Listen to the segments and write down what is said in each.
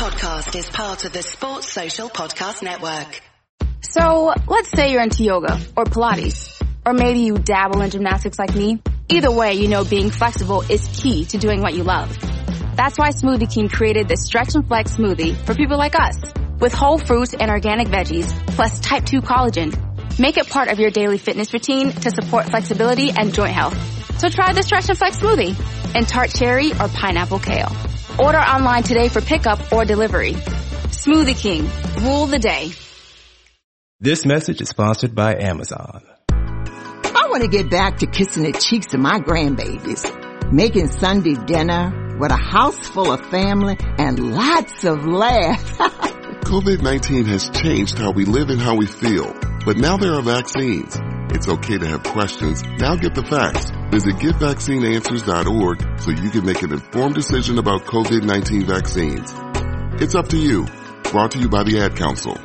podcast is part of the Sports Social Podcast Network. So, let's say you're into yoga or Pilates, or maybe you dabble in gymnastics like me. Either way, you know being flexible is key to doing what you love. That's why Smoothie King created the Stretch and Flex smoothie for people like us. With whole fruits and organic veggies, plus type 2 collagen, make it part of your daily fitness routine to support flexibility and joint health. So try the Stretch and Flex smoothie in tart cherry or pineapple kale. Order online today for pickup or delivery. Smoothie King, rule the day. This message is sponsored by Amazon. I want to get back to kissing the cheeks of my grandbabies, making Sunday dinner with a house full of family and lots of laughs. COVID-19 has changed how we live and how we feel, but now there are vaccines. It's okay to have questions. Now get the facts. Visit getvaccineanswers.org so you can make an informed decision about COVID-19 vaccines. It's up to you. Brought to you by the Ad Council.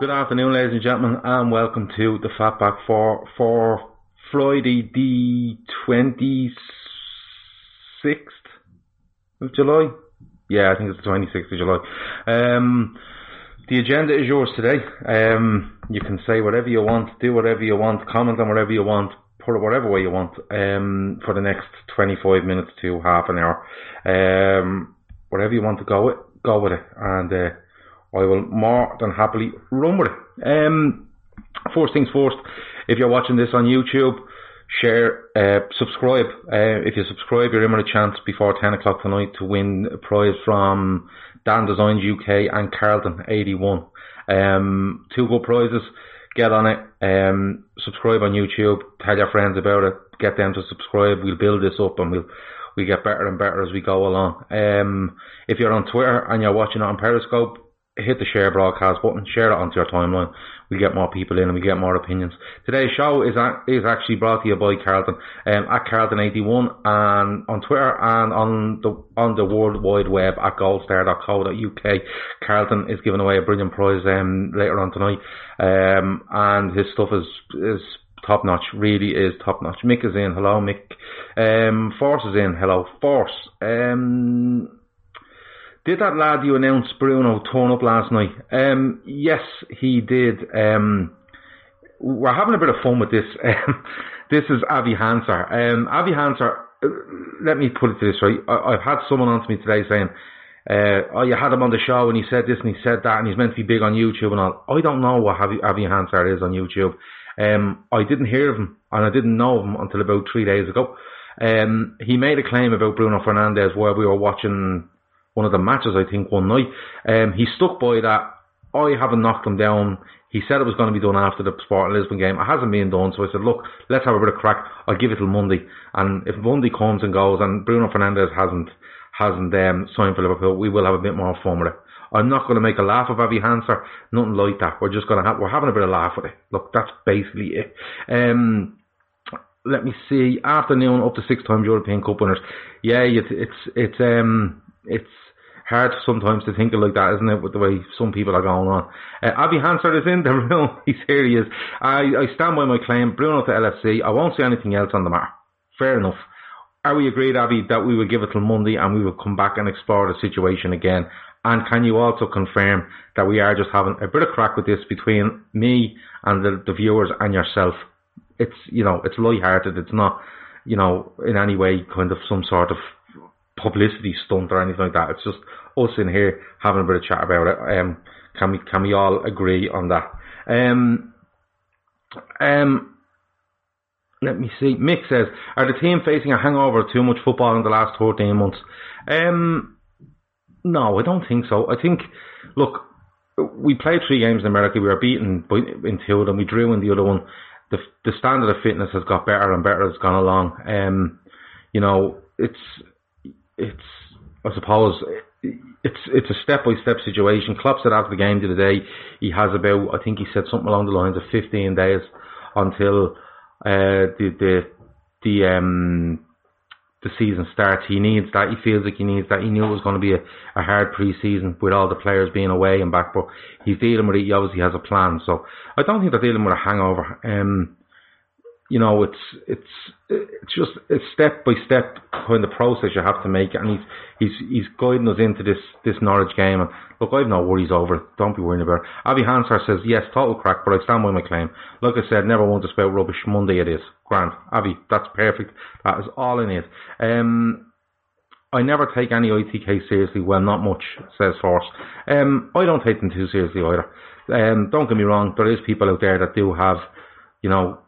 Good afternoon, ladies and gentlemen, and welcome to the Fatback 4 for Friday the 26th of July. Yeah, I think it's the 26th of July. The agenda is yours today. You can say whatever you want, do whatever you want, comment on whatever you want, put it whatever way you want for the next 25 minutes to half an hour. Whatever you want to go with it, and I will more than happily run with it. First things first, if you're watching this on YouTube, share, subscribe. If you subscribe, you're in with a chance before 10 o'clock tonight to win a prize from Dan Designs UK and Carlton81. Two good prizes. Get on it. Subscribe on YouTube. Tell your friends about it. Get them to subscribe. We'll build this up and we get better and better as we go along. If you're on Twitter and you're watching it on Periscope, hit the share broadcast button, share it onto your timeline. We get more people in and we get more opinions. Today's show is actually brought to you by Carlton, at Carlton81, and on Twitter and on the World Wide Web at goldstar.co.uk. Carlton is giving away a brilliant prize later on tonight, and his stuff is top notch, really is top notch. Mick is in, hello Mick. Force is in, hello Force. Did that lad you announced, Bruno, turn up last night? Yes, he did. We're having a bit of fun with this. This is Avi Hansar. Avi Hansar, let me put it this way. I've had someone on to me today saying, you had him on the show and he said this and he said that and he's meant to be big on YouTube and all. I don't know what Avi Hansar is on YouTube. I didn't hear of him and I didn't know of him until about 3 days ago. He made a claim about Bruno Fernandes while we were watching one of the matches, I think, one night. He stuck by that. I haven't knocked him down. He said it was going to be done after the Sporting Lisbon game. It hasn't been done, so I said, look, let's have a bit of crack. I'll give it till Monday. And if Monday comes and goes and Bruno Fernandes hasn't signed for Liverpool, we will have a bit more fun with it. I'm not going to make a laugh of Avi Hansar, nothing like that. We're just going to we're having a bit of laugh with it. Look, that's basically it. Let me see. Afternoon, up to 6-time European Cup winners. Yeah, it's hard sometimes to think of like that, isn't it, with the way some people are going on. Avi Hansar is in the room. He's here, he is. I stand by my claim, Bruno to LFC. I won't say anything else on the matter. Fair enough. Are we agreed, Avi, that we will give it till Monday and we will come back and explore the situation again? And can you also confirm that we are just having a bit of crack with this between me and the viewers and yourself? It's, it's lighthearted. It's not, in any way kind of some sort of publicity stunt or anything like that. It's just us in here having a bit of chat about it. Can we all agree on that? Let me see. Mick says, are the team facing a hangover of too much football in the last 13 months? No, I don't think so. I think, look, we played 3 games in America. We were beaten in 2 of them. We drew in the other one. The standard of fitness has got better and better as it's gone along. I suppose it's a step-by-step situation. Klopp said after the game the other day, he has about, I think he said something along the lines of 15 days until the season starts. He needs that. He feels like he needs that. He knew it was going to be a hard pre-season with all the players being away and back, but he's dealing with it. He obviously has a plan. So I don't think they're dealing with a hangover. You know, it's just a step-by-step kind of process you have to make, and he's guiding us into this Norwich game. And look, I've no worries over it. Don't be worrying about it. Avi Hansar says, yes, total crack, but I stand by my claim. Like I said, never want to spout rubbish. Monday it is. Grand. Avi, that's perfect. That is all in it. I never take any ITK seriously. Well, not much, says Force. I don't take them too seriously either. Don't get me wrong, there is people out there that do have, you know,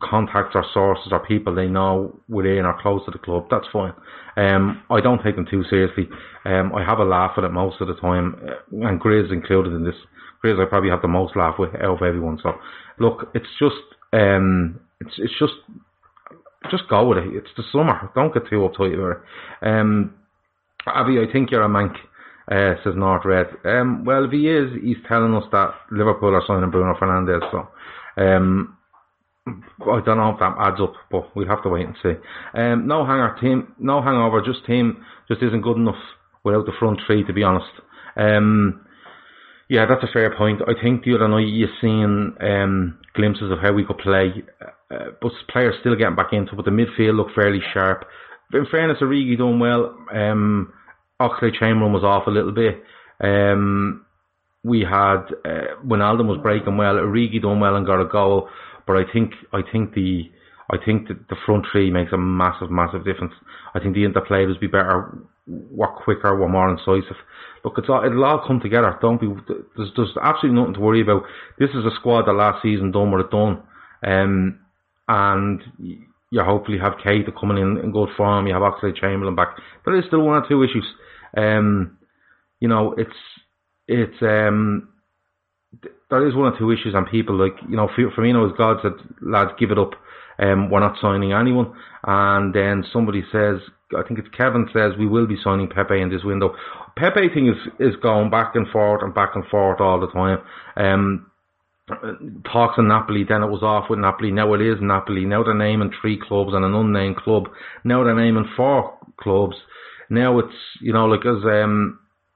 contacts or sources or people they know within or close to the club. That's fine. I don't take them too seriously. I have a laugh at it most of the time, and Grizz included in this. Grizz I probably have the most laugh with out of everyone. So look, it's just go with it. It's the summer. Don't get too uptight about it. Avi, I think you're a mank, says North Red. Well, if he is, he's telling us that Liverpool are signing Bruno Fernandes. So I don't know if that adds up, but we'll have to wait and see. No hangover, just team just isn't good enough without the front three, to be honest. Yeah, that's a fair point. I think the other night you're seeing glimpses of how we could play, but players still getting back into it, but the midfield looked fairly sharp. In fairness, Origi doing well. Oxlade-Chamberlain was off a little bit. We had Wijnaldum was breaking well. Origi done well and got a goal. But I think the front three makes a massive difference. I think the interplay would be better, we're quicker, we're more incisive. Look, it'll all come together. There's absolutely nothing to worry about. This is a squad that last season done what it done, and you hopefully have Keita coming in good form. You have Oxlade-Chamberlain back. There is still one or two issues. You know, there is one or two issues, and people like, you know, Firmino, as God said, lads, give it up. We're not signing anyone. And then somebody says, I think it's Kevin says, we will be signing Pepe in this window. Pepe thing is going back and forth all the time. Talks in Napoli, then it was off with Napoli, now it is Napoli. Now they're naming three clubs and an unnamed club. Now they're naming four clubs. Now it's, you know, like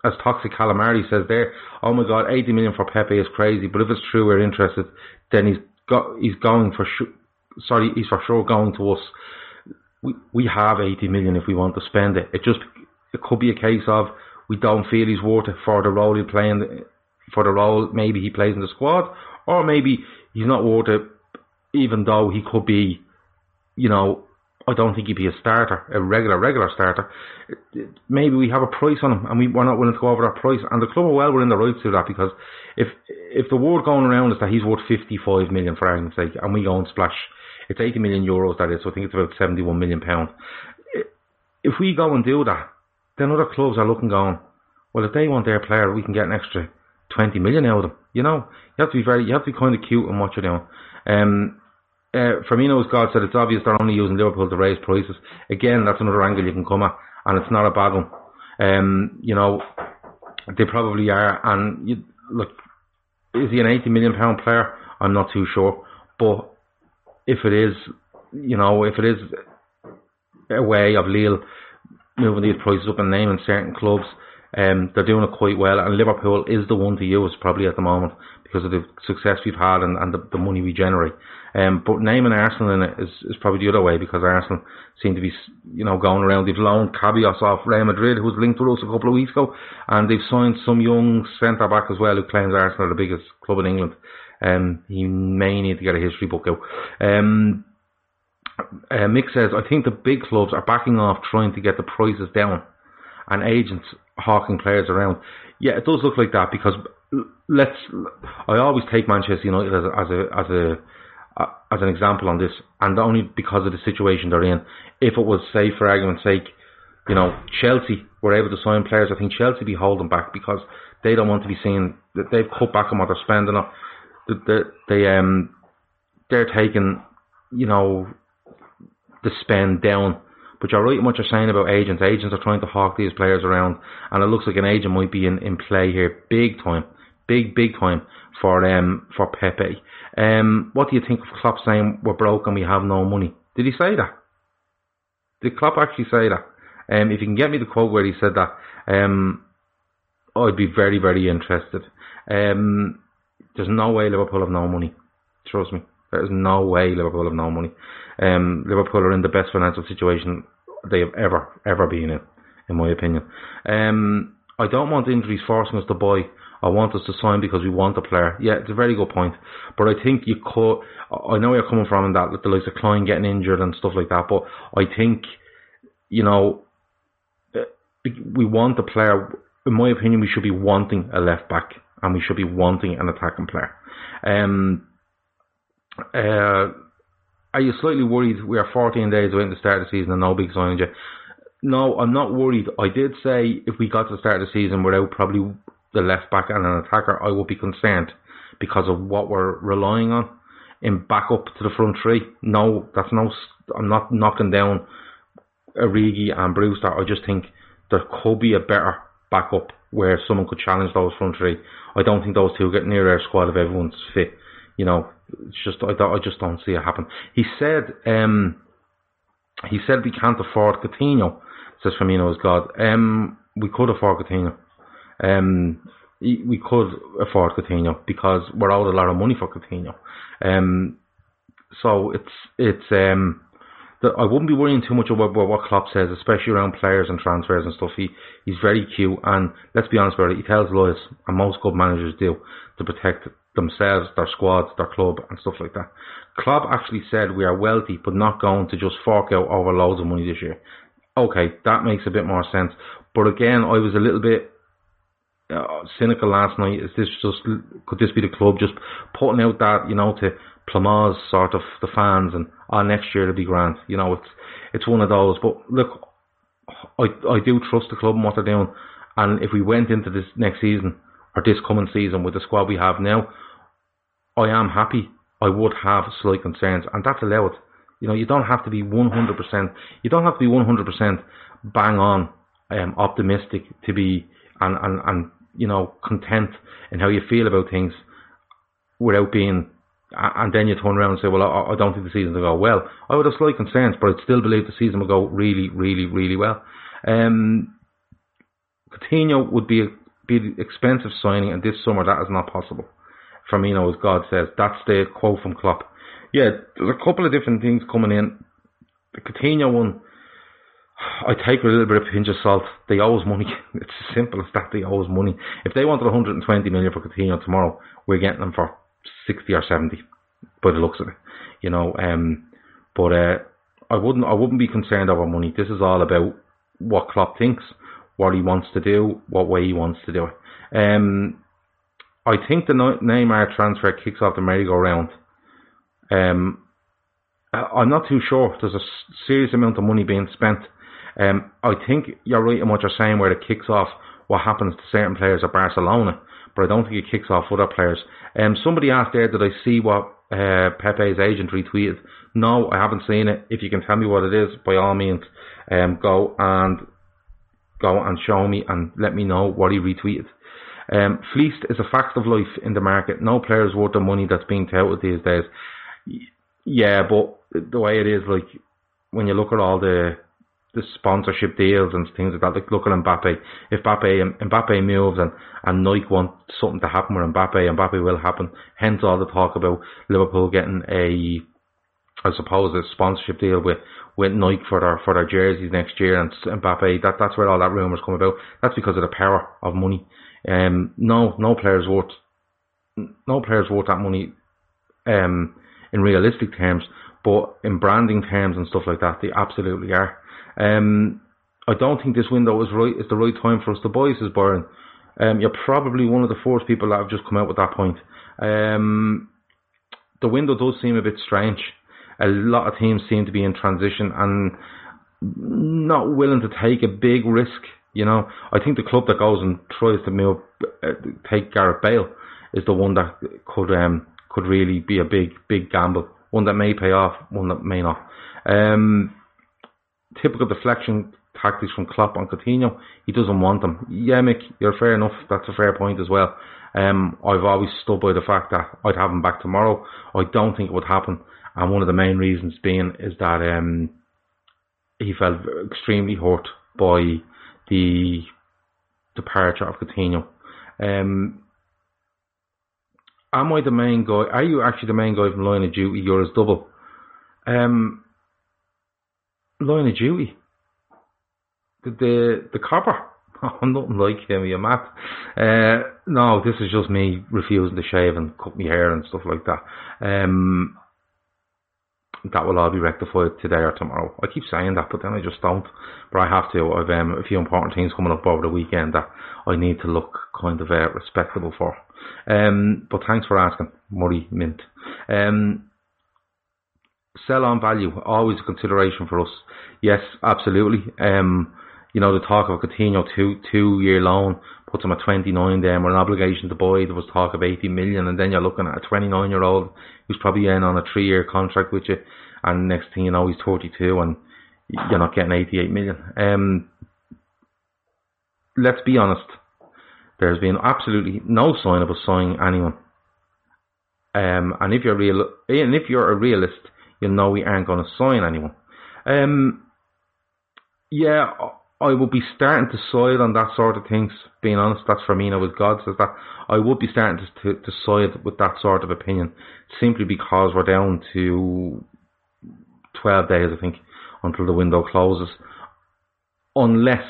as Toxic Calamari says there, oh my God, 80 million for Pepe is crazy, but if it's true we're interested, then he's for sure going to us. We have 80 million if we want to spend it. It could be a case of we don't feel he's worth it for the role he's playing, for the role maybe he plays in the squad, or maybe he's not worth it even though he could be, you know, I don't think he'd be a starter, a regular starter. Maybe we have a price on him and we're not willing to go over that price. And the club are well within the rights to that, because if the word going around is that he's worth 55 million for argument's sake, and we go and splash, it's 80 million euros that is, so I think it's about 71 million pounds. If we go and do that, then other clubs are looking going, well, if they want their player, we can get an extra 20 million out of them. You know, you have to be kind of cute in what you're doing. Firmino, as God said, it's obvious they're only using Liverpool to raise prices. Again, that's another angle you can come at, and it's not a bad one. You know, they probably are. And look, is he an £80 million player? I'm not too sure. But if it is a way of Lille moving these prices up and naming certain clubs, they're doing it quite well, and Liverpool is the one to use probably at the moment because of the success we've had and the money we generate. But naming Arsenal in it is probably the other way, because Arsenal seem to be, you know, going around. They've loaned Ceballos off Real Madrid, who was linked with us a couple of weeks ago, and they've signed some young centre-back as well, who claims Arsenal are the biggest club in England. He may need to get a history book out. Mick says, I think the big clubs are backing off trying to get the prices down and agents hawking players around. Yeah, it does look like that, because I always take Manchester United as an example on this, and only because of the situation they're in. If it was, say, for argument's sake, you know, Chelsea were able to sign players, I think Chelsea be holding back because they don't want to be seen that they've cut back on what they're spending on. They're taking, you know, the spend down, But you're right in what you're saying about agents. Agents are trying to hawk these players around, and it looks like an agent might be in play here big time. Big time for Pepe. What do you think of Klopp saying we're broke and we have no money? Did he say that? Did Klopp actually say that? If you can get me the quote where he said that, I'd be very, very interested. There's no way Liverpool have no money. Trust me. There's no way Liverpool have no money. Liverpool are in the best financial situation they have ever been in my opinion. I don't want injuries forcing us to buy. I want us to sign because we want a player. Yeah, it's a very good point. But I think you could... I know where you're coming from in that, with the likes of Klein getting injured and stuff like that, but I think, you know, we want a player. In my opinion, we should be wanting a left-back and we should be wanting an attacking player. Are you slightly worried? We are 14 days away from the start of the season and no big signing yet. No, I'm not worried. I did say if we got to the start of the season without probably the left back and an attacker, I would be concerned because of what we're relying on in backup to the front three. No, that's no. I'm not knocking down Origi and Brewster. I just think there could be a better backup where someone could challenge those front three. I don't think those two get near our squad if everyone's fit. You know, it's just I just don't see it happen. He said we can't afford Coutinho. Says Firmino is God. We could afford Coutinho. We could afford Coutinho because we're owed a lot of money for Coutinho. So I wouldn't be worrying too much about what Klopp says, especially around players and transfers and stuff. He's very cute, and let's be honest about it, he tells lies, and most good managers do, to protect themselves, their squads, their club, and stuff like that. Klopp actually said we are wealthy, but not going to just fork out over loads of money this year. Okay, that makes a bit more sense. But again, I was a little bit cynical last night. Could this be the club just putting out that, you know, to Plumaz sort of the fans, and next year it'll be grand, you know? It's one of those. But look, I do trust the club and what they're doing, and if we went into this next season or this coming season with the squad we have now, I am happy. I would have slight concerns, and that's allowed. You know, you don't have to be 100%. You don't have to be 100% bang on optimistic to be and you know, content in how you feel about things without being, and then you turn around and say, well, I don't think the season will go well. I would have slight concerns, but I'd still believe the season will go really, really, really well. Coutinho would be an expensive signing, and this summer that is not possible. Firmino, as God says, that's the quote from Klopp. Yeah, there's a couple of different things coming in. The Coutinho one, I take a little bit of pinch of salt. They owe us money. It's as simple as that. They owe us money. If they wanted 120 million for Coutinho tomorrow, we're getting them for 60 or 70 by the looks of it, you know. I wouldn't be concerned over money. This is all about what Klopp thinks, what he wants to do, what way he wants to do it. I think the Neymar transfer kicks off the merry-go-round. I'm not too sure. There's a serious amount of money being spent. I think you're right in what you're saying, where it kicks off what happens to certain players at Barcelona, but I don't think it kicks off other players. Somebody asked there, did I see what Pepe's agent retweeted? No, I haven't seen it. If you can tell me what it is, by all means, go and show me and let me know what he retweeted. Fleeced is a fact of life in the market. No player is worth the money that's being touted these days. Yeah, but the way it is, like, when you look at all the sponsorship deals and things like that, like, look at Mbappe. If Mbappe moves and Nike want something to happen with Mbappe will happen. Hence all the talk about Liverpool getting a sponsorship deal with Nike for their jerseys next year, and Mbappe. That's where all that rumours come about. That's because of the power of money. No player's worth that money in realistic terms, but in branding terms and stuff like that, they absolutely are. I don't think this window is right. It's the right time for us to buy, says Byron. You're probably one of the first people that have just come out with that point. The window does seem a bit strange. A lot of teams seem to be in transition and not willing to take a big risk. You know, I think the club that goes and tries to take Gareth Bale is the one that could really be a big gamble. One that may pay off, one that may not. typical deflection tactics from Klopp on Coutinho. He doesn't want them. Yeah, Mick, you're fair enough. That's a fair point as well. I've always stood by the fact that I'd have him back tomorrow. I don't think it would happen. And one of the main reasons being is that he felt extremely hurt by the departure of Coutinho. Am I the main guy? Are you actually the main guy from Line of Duty? You're his double. Line of Duty. The copper. I'm nothing like him, you mad. No, this is just me refusing to shave and cut my hair and stuff like that. That will all be rectified today or tomorrow. I keep saying that, but then I just don't. But I have to. I've a few important things coming up over the weekend that I need to look kind of respectable for. But thanks for asking, Murray Mint. Sell on value, always a consideration for us. Yes, absolutely. You know, the talk of Coutinho, two-year loan, puts him at 29 then, we're an obligation to buy. There was talk of 80 million, and then you're looking at a 29-year-old who's probably in on a 3-year contract with you, and next thing you know, he's 32, and you're not getting 88 million. Let's be honest. There's been absolutely no sign of us signing anyone. And if you're a realist, you'll know we aren't going to sign anyone. Yeah, I would be starting to side on that sort of things, being honest. That's Firmino with God says that. I would be starting to side with that sort of opinion, simply because we're down to 12 days, I think, until the window closes. Unless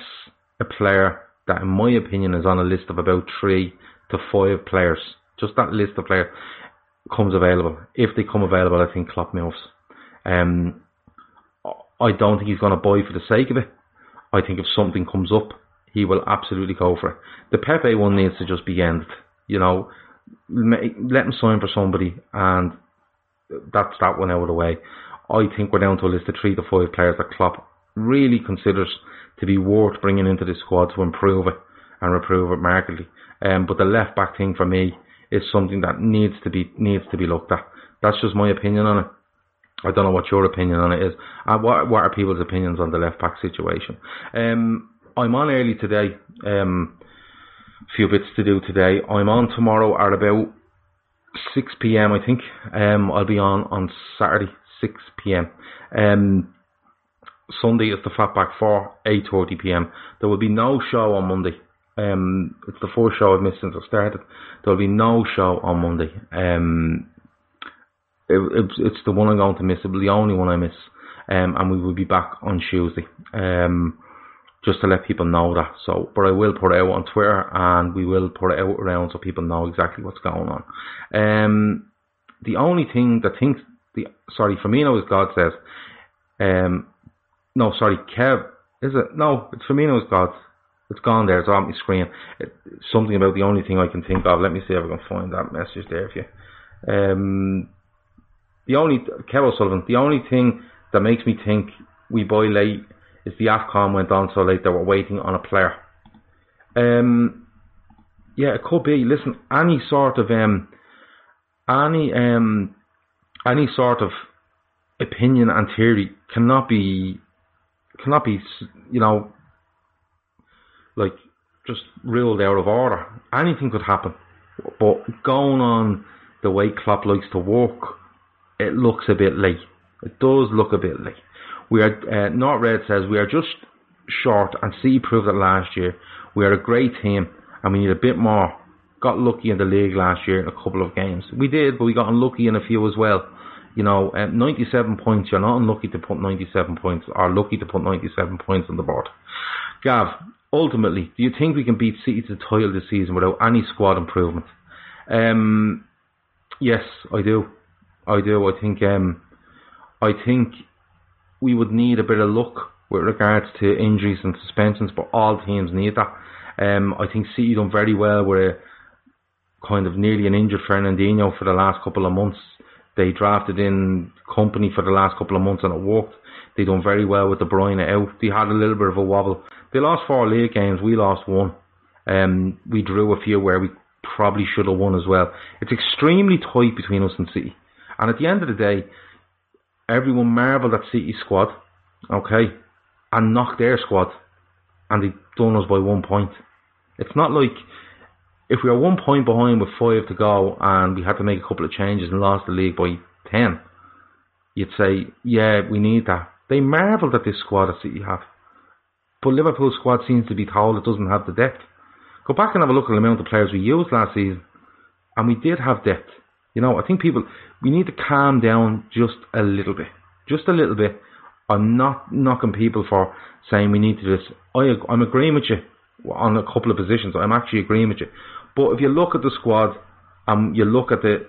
a player that, in my opinion, is on a list of about 3 to 5 players, just that list of players, comes available. If they come available, I think Klopp moves. I don't think he's going to buy for the sake of it. I think if something comes up, he will absolutely go for it. The Pepe one needs to just be ended. You know, let him sign for somebody, and that's that one out of the way. I think we're down to a list of 3 to 5 players that Klopp really considers to be worth bringing into the squad to improve it and improve it markedly. But the left back thing for me is something that needs to be looked at. That's just my opinion on it. I don't know what your opinion on it is. What are people's opinions on the left back situation? I'm on early today. Few bits to do today. I'm on tomorrow at about 6 p.m. I think. I'll be on Saturday 6 p.m. Sunday is the Fat Back 4, 8:30 p.m. There will be no show on Monday. It's the first show I've missed since I started. There will be no show on Monday. It's the one I'm going to miss. It'll be the only one I miss. And we will be back on Tuesday. Just to let people know that. So, but I will put it out on Twitter, and we will put it out around so people know exactly what's going on. The only thing that Firmino is God says. No, sorry, Kev. Is it? No, it's Firmino is God. It's gone there. It's on my screen. It's something about the only thing I can think of. Let me see if I can find that message there for you. Kev O'Sullivan, the only thing that makes me think we buy late is the AFCON went on so late that we're waiting on a player. Yeah, it could be. Listen, any sort of opinion and theory cannot be, you know, like, just ruled out of order. Anything could happen. But going on the way Klopp likes to work, it looks a bit late. It does look a bit late. We are, Not Red says, we are just short, and City proved it last year. We are a great team, and we need a bit more. Got lucky in the league last year in a couple of games. We did, but we got unlucky in a few as well. You know, 97 points, you're not unlucky to put 97 points, or lucky to put 97 points on the board. Gav, ultimately, do you think we can beat City to the title this season without any squad improvement? Yes, I do. I think we would need a bit of luck with regards to injuries and suspensions, but all teams need that. I think City done very well with kind of nearly an injured Fernandinho for the last couple of months. They drafted in company for the last couple of months and it worked. They done very well with De Bruyne out. They had a little bit of a wobble. They lost 4 league games. We lost 1. We drew a few where we probably should have won as well. It's extremely tight between us and City. And at the end of the day, everyone marvelled at City's squad. Okay, and knocked their squad, and they've done us by 1 point. It's not like if we were 1 point behind with 5 to go and we had to make a couple of changes and lost the league by 10, you'd say, yeah, we need that. They marvelled at this squad that City have. But Liverpool's squad seems to be told it doesn't have the depth. Go back and have a look at the amount of players we used last season, and we did have depth. You know, I think people, we need to calm down just a little bit. Just a little bit. I'm not knocking people for saying we need to do this. I'm agreeing with you on a couple of positions. I'm actually agreeing with you. But if you look at the squad, and you look at the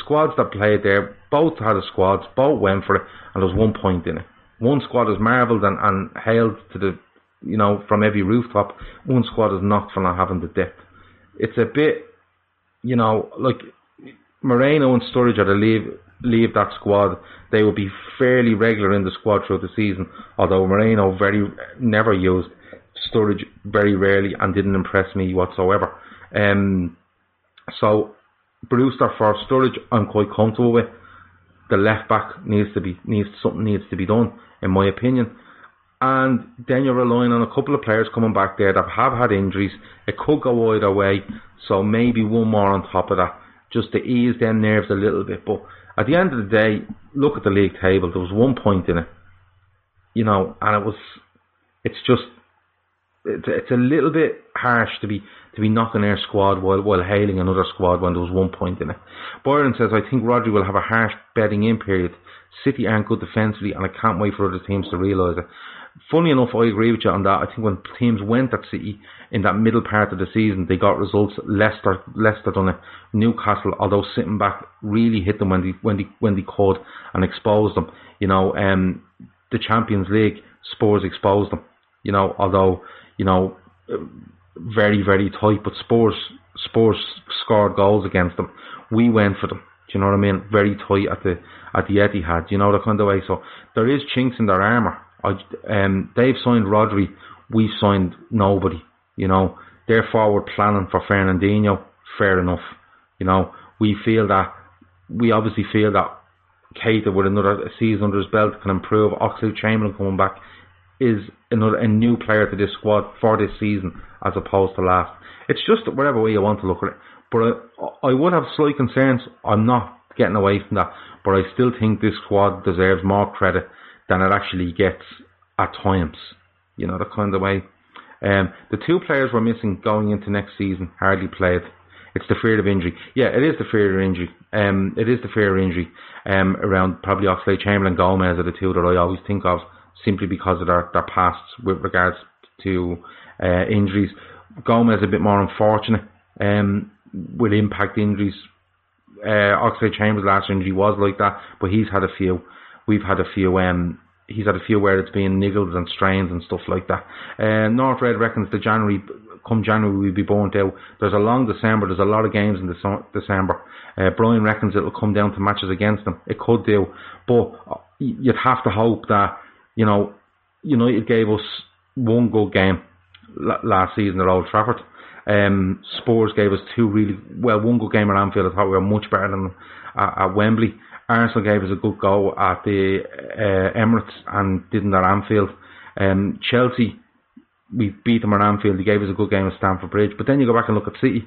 squads that played there, both had the squads, both went for it, and there was 1 point in it. One squad is marvelled and hailed to the, you know, from every rooftop. One squad is knocked for not having the depth. It's a bit, you know, like Moreno and Sturridge are to leave that squad. They will be fairly regular in the squad throughout the season, although Moreno never used, Sturridge very rarely, and didn't impress me whatsoever. So Brewster for Sturridge, I'm quite comfortable with. The left back needs to be done, in my opinion. And then you're relying on a couple of players coming back there that have had injuries. It could go either way, so maybe one more on top of that, just to ease their nerves a little bit. But at the end of the day, look at the league table. There was 1 point in it, you know, and it's a little bit harsh to be knocking their squad while hailing another squad when there was 1 point in it. Byron says, I think Rodri will have a harsh bedding in period. City aren't good defensively, and I can't wait for other teams to realise it. Funny enough, I agree with you on that. I think when teams went at City in that middle part of the season, they got results. Leicester done it. Newcastle, although sitting back, really hit them when they could and exposed them. You know, the Champions League, Spurs exposed them. You know, although, you know, very, very tight, but Spurs scored goals against them. We went for them. Do you know what I mean? Very tight at the Etihad. You know, that kind of way. So there is chinks in their armour. They've signed Rodri. We've signed nobody. You know, they're forward planning for Fernandinho. Fair enough. You know, we obviously feel that Keita, with another season under his belt, can improve. Oxlade-Chamberlain coming back is a new player to this squad for this season as opposed to last. It's just whatever way you want to look at it. But I would have slight concerns. I'm not getting away from that. But I still think this squad deserves more credit than it actually gets at times. You know, that kind of way. The two players we're missing going into next season hardly played. It's the fear of injury. Yeah, it is the fear of injury. Around probably Oxlade-Chamberlain and Gomez are the two that I always think of, simply because of their past with regards to injuries. Gomez a bit more unfortunate with impact injuries. Oxlade-Chamberlain's last injury was like that, but he's had a few. We've had a few. He's had a few where it's been niggles and strains and stuff like that. North Red reckons come January we'll be burnt out. There's a long December. There's a lot of games in December. Brian reckons it'll come down to matches against them. It could do, but you'd have to hope that, you know, United gave us one good game last season at Old Trafford. Spurs gave us one good game at Anfield. I thought we were much better than at Wembley. Arsenal gave us a good go at the Emirates and didn't at Anfield. Chelsea, we beat them at Anfield. They gave us a good game at Stamford Bridge. But then you go back and look at City.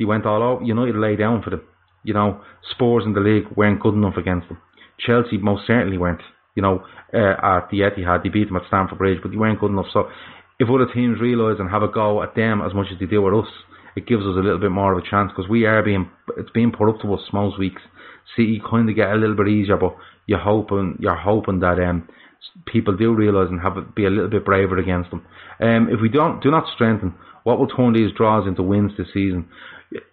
They went all out. United lay down for them. You know, Spurs in the league weren't good enough against them. Chelsea most certainly weren't. You know, at the Etihad, they beat them at Stamford Bridge, but they weren't good enough. So if other teams realise and have a go at them as much as they do at us, it gives us a little bit more of a chance, because it's being put up to us most weeks. City kind of get a little bit easier, but you're hoping that people do realise and be a little bit braver against them. If we do not strengthen, what will turn these draws into wins this season?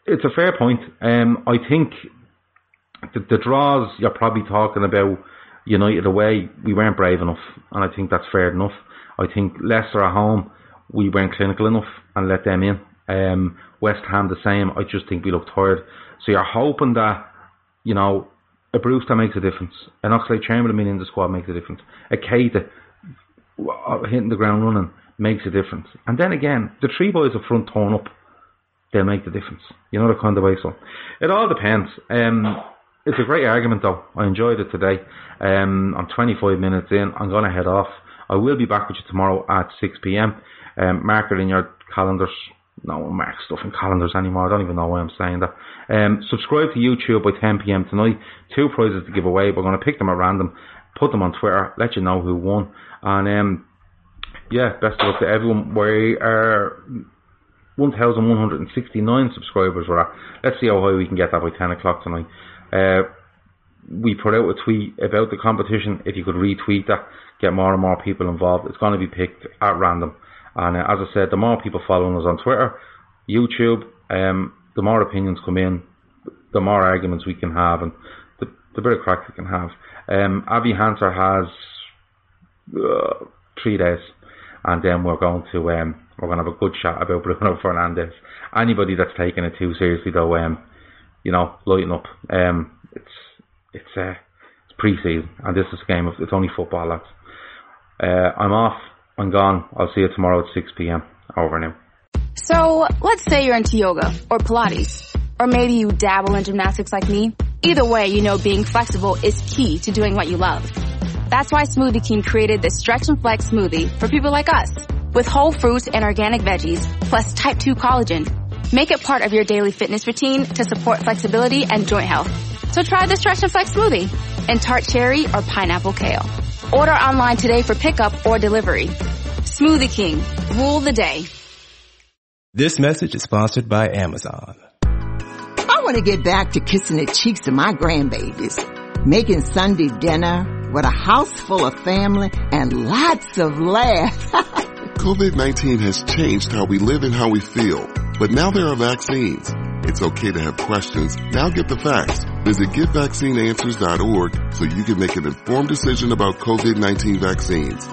It's a fair point. I think the draws you're probably talking about. United away, we weren't brave enough, and I think that's fair enough. I think Leicester at home, we weren't clinical enough and let them in. West Ham the same. I just think we looked tired. So you're hoping that, you know, a Brewster makes a difference, an Oxlade-Chamberlain being in the squad makes a difference, a Keita hitting the ground running makes a difference, and then again the three boys up front torn up, they'll make the difference. You know, the kind of way. So it all depends. It's a great argument though. I enjoyed it today. I'm 25 minutes in. I'm going to head off. I will be back with you tomorrow at 6 p.m. Mark it in your calendars. No one marks stuff in calendars anymore. I don't even know why I'm saying that. Subscribe to YouTube by 10 p.m. tonight. 2 prizes to give away. We're going to pick them at random, put them on Twitter, let you know who won. And yeah, best of luck to everyone. We are 1,169 subscribers we're at. Let's see how high we can get that by 10 o'clock tonight. We put out a tweet about the competition. If you could retweet that, get more and more people involved. It's going to be picked at random. And as I said, the more people following us on Twitter, YouTube, the more opinions come in, the more arguments we can have, and the bit of crack we can have. Avi Hansar has 3 days, and then we're going to have a good chat about Bruno Fernandes. Anybody that's taking it too seriously, though, you know, lighten up. It's pre-season, and this is a game of it's only football, lads. I'm off. I'm gone. I'll see you tomorrow at 6 p.m. Over now. So, let's say you're into yoga or Pilates, or maybe you dabble in gymnastics like me. Either way, you know being flexible is key to doing what you love. That's why Smoothie King created this Stretch and Flex smoothie for people like us, with whole fruits and organic veggies, plus type 2 collagen. Make it part of your daily fitness routine to support flexibility and joint health. So try the Stretch and Flex smoothie in tart cherry or pineapple kale. Order online today for pickup or delivery. Smoothie King, rule the day. This message is sponsored by Amazon. I want to get back to kissing the cheeks of my grandbabies, making Sunday dinner with a house full of family and lots of laughs. COVID-19 has changed how we live and how we feel, but now there are vaccines. It's okay to have questions. Now get the facts. Visit getvaccineanswers.org so you can make an informed decision about COVID-19 vaccines.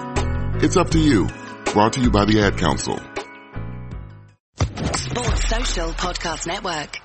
It's up to you. Brought to you by the Ad Council. Sports Social Podcast Network.